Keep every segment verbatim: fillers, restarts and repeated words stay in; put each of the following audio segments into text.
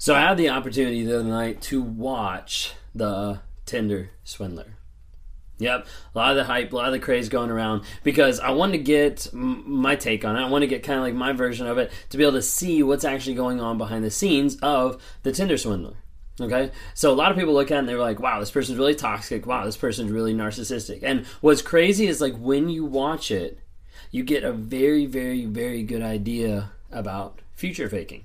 So I had the opportunity the other night to watch the Tinder Swindler. Yep, a lot of the hype, a lot of the craze going around, because I wanted to get m- my take on it. I wanted to get kind of like my version of it to be able to see what's actually going on behind the scenes of the Tinder Swindler. Okay, so a lot of people look at it and they're like, wow, this person's really toxic. Wow, this person's really narcissistic. And what's crazy is, like, when you watch it, you get a very, very, very good idea about future faking.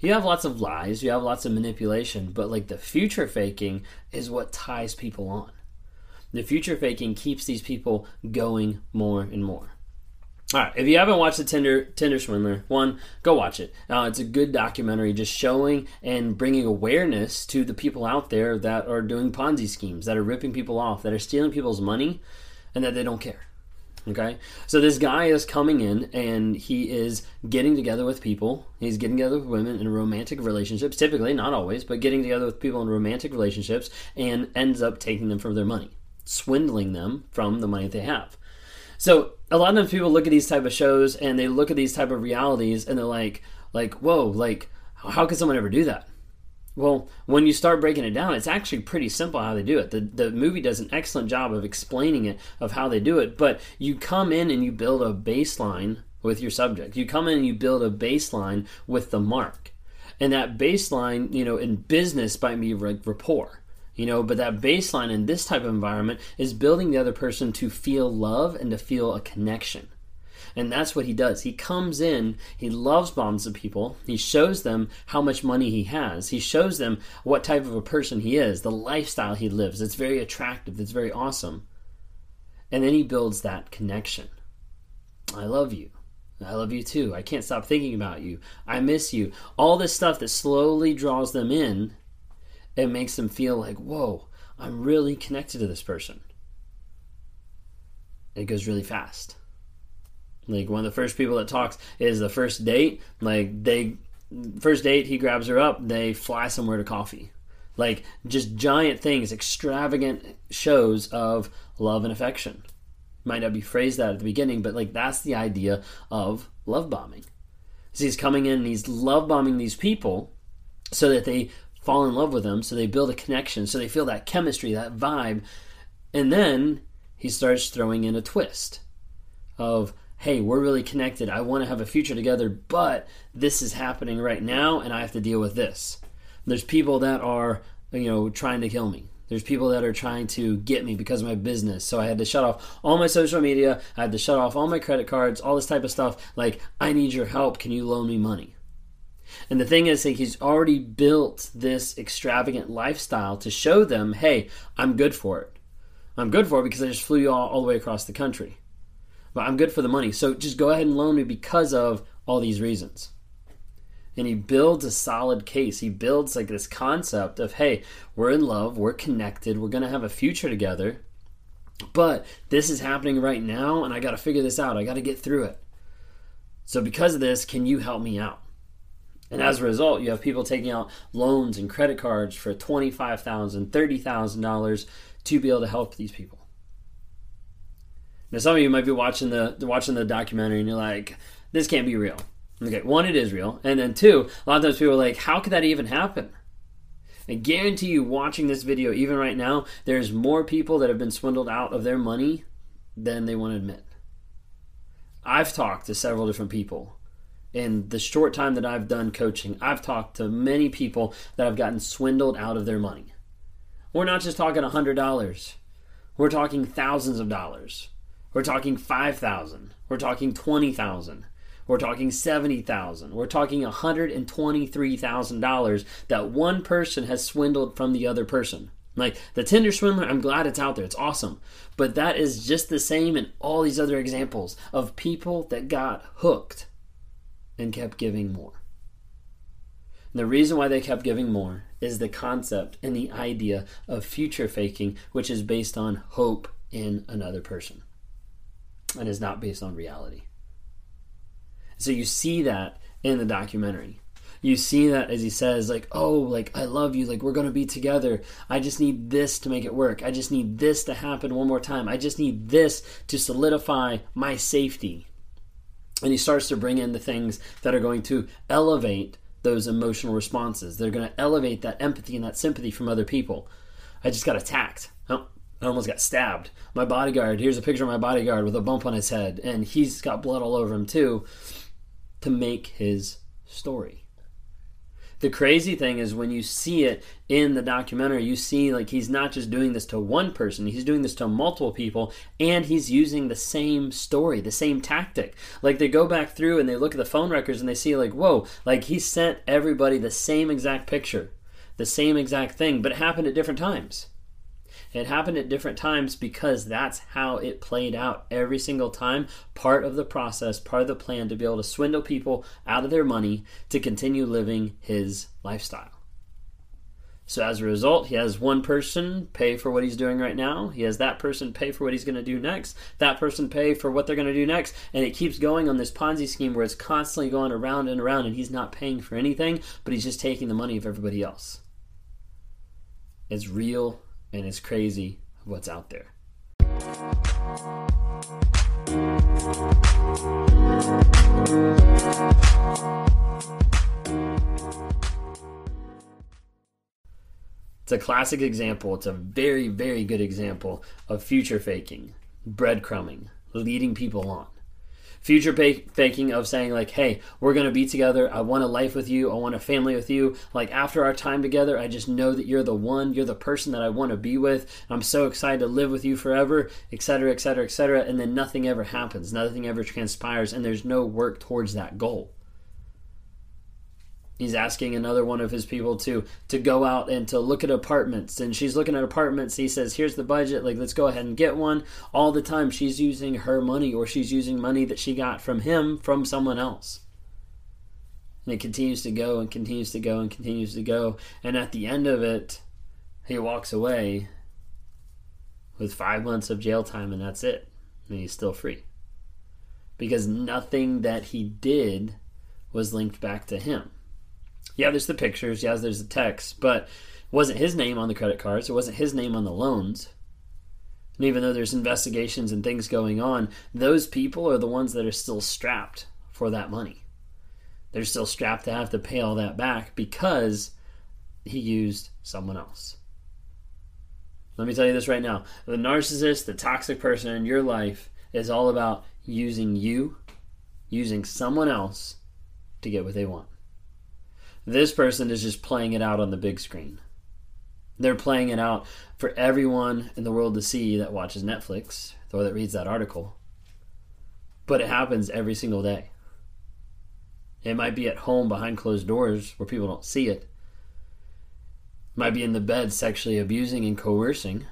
You have lots of lies, you have lots of manipulation, but like the future faking is what ties people on. The future faking keeps these people going more and more. All right, if you haven't watched the Tinder Tinder Swindler, one, go watch it. Uh, it's a good documentary, just showing and bringing awareness to the people out there that are doing Ponzi schemes, that are ripping people off, that are stealing people's money, and that they don't care. Okay, so this guy is coming in and he is getting together with people. He's getting together with women in romantic relationships, typically, not always, but getting together with people in romantic relationships, and ends up taking them for their money, swindling them from the money they have. So a lot of times people look at these type of shows and they look at these type of realities and they're like, like, whoa, like, how could someone ever do that? Well, when you start breaking it down, it's actually pretty simple how they do it. The the movie does an excellent job of explaining it, of how they do it, but you come in and you build a baseline with your subject. You come in and you build a baseline with the mark. And that baseline, you know, in business might be like rapport, you know, but that baseline in this type of environment is building the other person to feel love and to feel a connection. And that's what he does. He comes in, he loves bombs the people, he shows them how much money he has, he shows them what type of a person he is, the lifestyle he lives. It's very attractive, it's very awesome. And then he builds that connection. I love you. I love you too. I can't stop thinking about you. I miss you. All this stuff that slowly draws them in and makes them feel like, whoa, I'm really connected to this person. It goes really fast. Like, one of the first people that talks is the first date. Like, they, first date, he grabs her up. They fly somewhere to coffee. Like, just giant things, extravagant shows of love and affection. Might not be phrased that at the beginning, but, like, that's the idea of love bombing. So he's coming in and he's love bombing these people so that they fall in love with them, so they build a connection, so they feel that chemistry, that vibe. And then he starts throwing in a twist of, hey, we're really connected. I want to have a future together, but this is happening right now, and I have to deal with this. There's people that are, you know, trying to kill me. There's people that are trying to get me because of my business. So I had to shut off all my social media. I had to shut off all my credit cards, all this type of stuff. Like, I need your help. Can you loan me money? And the thing is, like, he's already built this extravagant lifestyle to show them, hey, I'm good for it. I'm good for it because I just flew you all, all the way across the country. But I'm good for the money, so just go ahead and loan me because of all these reasons. And he builds a solid case. He builds like this concept of, hey, we're in love, we're connected, we're going to have a future together, but this is happening right now, and I got to figure this out. I got to get through it. So because of this, can you help me out? And as a result, you have people taking out loans and credit cards for twenty-five thousand dollars, thirty thousand dollars to be able to help these people. Now, some of you might be watching the watching the documentary and you're like, this can't be real. Okay, one, it is real. And then two, a lot of times people are like, how could that even happen? I guarantee you, watching this video, even right now, there's more people that have been swindled out of their money than they want to admit. I've talked to several different people. In the short time that I've done coaching, I've talked to many people that have gotten swindled out of their money. We're not just talking one hundred dollars. We're talking thousands of dollars. We're talking five thousand dollars. We're talking twenty thousand dollars. We're talking seventy thousand dollars. We're talking one hundred twenty-three thousand dollars that one person has swindled from the other person. Like, the Tinder Swindler, I'm glad it's out there. It's awesome. But that is just the same in all these other examples of people that got hooked and kept giving more. And the reason why they kept giving more is the concept and the idea of future faking, which is based on hope in another person. And is not based on reality. So you see that in the documentary. you see that as he says, like, oh, like, I love you, like, we're going to be together. I just need this to make it work. I just need this to happen one more time. I just need this to solidify my safety. And he starts to bring in the things that are going to elevate those emotional responses. They're going to elevate that empathy and that sympathy from other people. I just got attacked. Oh, I almost got stabbed. My bodyguard, here's a picture of my bodyguard with a bump on his head, and he's got blood all over him too, to make his story. The crazy thing is when you see it in the documentary, you see like he's not just doing this to one person, he's doing this to multiple people, and he's using the same story, the same tactic. Like they go back through and they look at the phone records and they see like, whoa, like he sent everybody the same exact picture, the same exact thing, but it happened at different times. It happened at different times because that's how it played out every single time. Part of the process, part of the plan to be able to swindle people out of their money to continue living his lifestyle. So as a result, he has one person pay for what he's doing right now. He has that person pay for what he's going to do next. That person pay for what they're going to do next. And it keeps going on this Ponzi scheme where it's constantly going around and around and he's not paying for anything, but he's just taking the money of everybody else. It's real. And it's crazy what's out there. It's a classic example. It's a very, very good example of future faking, breadcrumbing, leading people on. Future faking of saying like, hey, we're going to be together. I want a life with you. I want a family with you. Like after our time together, I just know that you're the one. You're the person that I want to be with. I'm so excited to live with you forever, et cetera, et cetera, et cetera. And then nothing ever happens. Nothing ever transpires. And there's no work towards that goal. He's asking another one of his people to to go out and to look at apartments. And she's looking at apartments. He says, here's the budget. Like, let's go ahead and get one. All the time she's using her money or she's using money that she got from him from someone else. And it continues to go and continues to go and continues to go. And at the end of it, he walks away with five months of jail time and that's it. And he's still free. Because nothing that he did was linked back to him. Yeah, there's the pictures. Yeah, there's the text. But it wasn't his name on the credit cards. It wasn't his name on the loans. And even though there's investigations and things going on, those people are the ones that are still strapped for that money. They're still strapped to have to pay all that back because he used someone else. Let me tell you this right now. The narcissist, the toxic person in your life is all about using you, using someone else to get what they want. This person is just playing it out on the big screen. They're playing it out for everyone in the world to see that watches Netflix or that reads that article. But it happens every single day. It might be at home behind closed doors where people don't see it. It might be in the bed sexually abusing and coercing.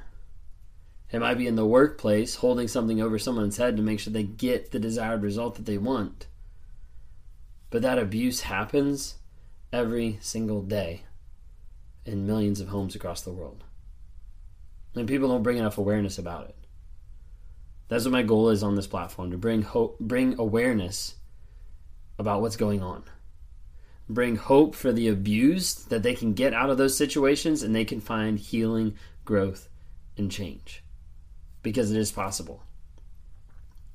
It might be in the workplace holding something over someone's head to make sure they get the desired result that they want. But that abuse happens every single day in millions of homes across the world. And people don't bring enough awareness about it. That's what my goal is on this platform, to bring hope, bring awareness about what's going on. Bring hope for the abused that they can get out of those situations and they can find healing, growth, and change. Because it is possible.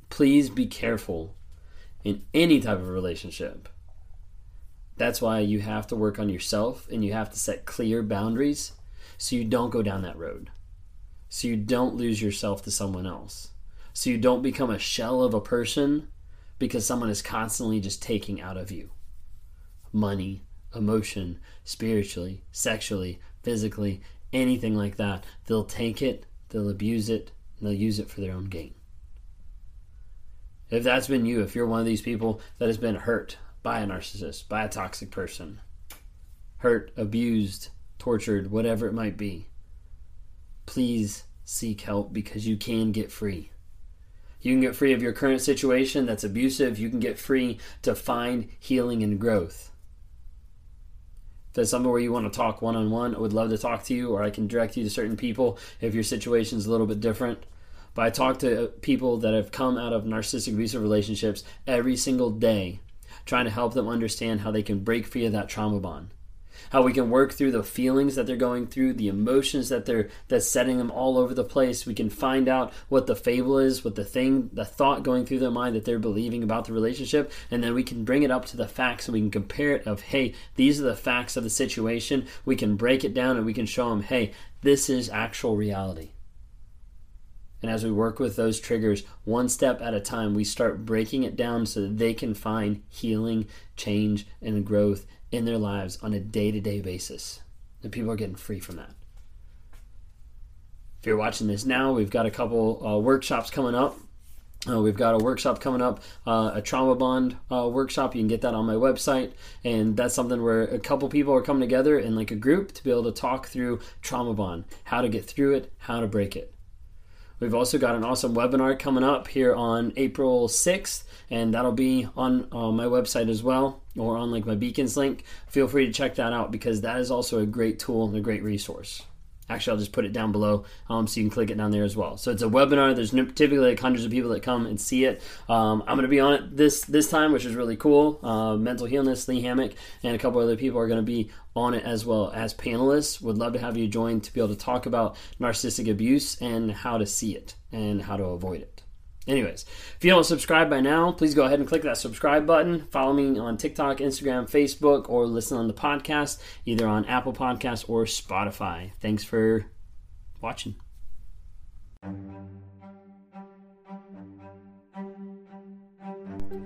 Please be careful in any type of relationship. That's why you have to work on yourself and you have to set clear boundaries so you don't go down that road. So you don't lose yourself to someone else. So you don't become a shell of a person because someone is constantly just taking out of you. Money, emotion, spiritually, sexually, physically, anything like that. They'll take it, they'll abuse it, and they'll use it for their own gain. If that's been you, if you're one of these people that has been hurt by a narcissist, by a toxic person, hurt, abused, tortured, whatever it might be, please seek help because you can get free. You can get free of your current situation that's abusive. You can get free to find healing and growth. If there's somewhere you want to talk one-on-one, I would love to talk to you, or I can direct you to certain people if your situation's a little bit different. But I talk to people that have come out of narcissistic abusive relationships every single day trying to help them understand how they can break free of that trauma bond, how we can work through the feelings that they're going through, the emotions that they're that's setting them all over the place. We can find out what the fable is, what the thing, the thought going through their mind that they're believing about the relationship, and then we can bring it up to the facts and we can compare it of, hey, these are the facts of the situation. We can break it down and we can show them, hey, this is actual reality. And as we work with those triggers one step at a time, we start breaking it down so that they can find healing, change, and growth in their lives on a day-to-day basis. And people are getting free from that. If you're watching this now, we've got a couple uh, workshops coming up. Uh, we've got a workshop coming up, uh, a trauma bond uh, workshop. You can get that on my website. And that's something where a couple people are coming together in like a group to be able to talk through trauma bond, how to get through it, how to break it. We've also got an awesome webinar coming up here on April sixth, and that'll be on uh, my website as well, or on like my Beacons link. Feel free to check that out because that is also a great tool and a great resource. Actually, I'll just put it down below um, so you can click it down there as well. So it's a webinar. There's typically like hundreds of people that come and see it. Um, I'm going to be on it this this time, which is really cool. Uh, Mental Healness, Lee Hammock, and a couple other people are going to be on it as well as panelists. Would love to have you join to be able to talk about narcissistic abuse and how to see it and how to avoid it. Anyways, if you don't subscribe by now, please go ahead and click that subscribe button. Follow me on TikTok, Instagram, Facebook, or listen on the podcast, either on Apple Podcasts or Spotify. Thanks for watching.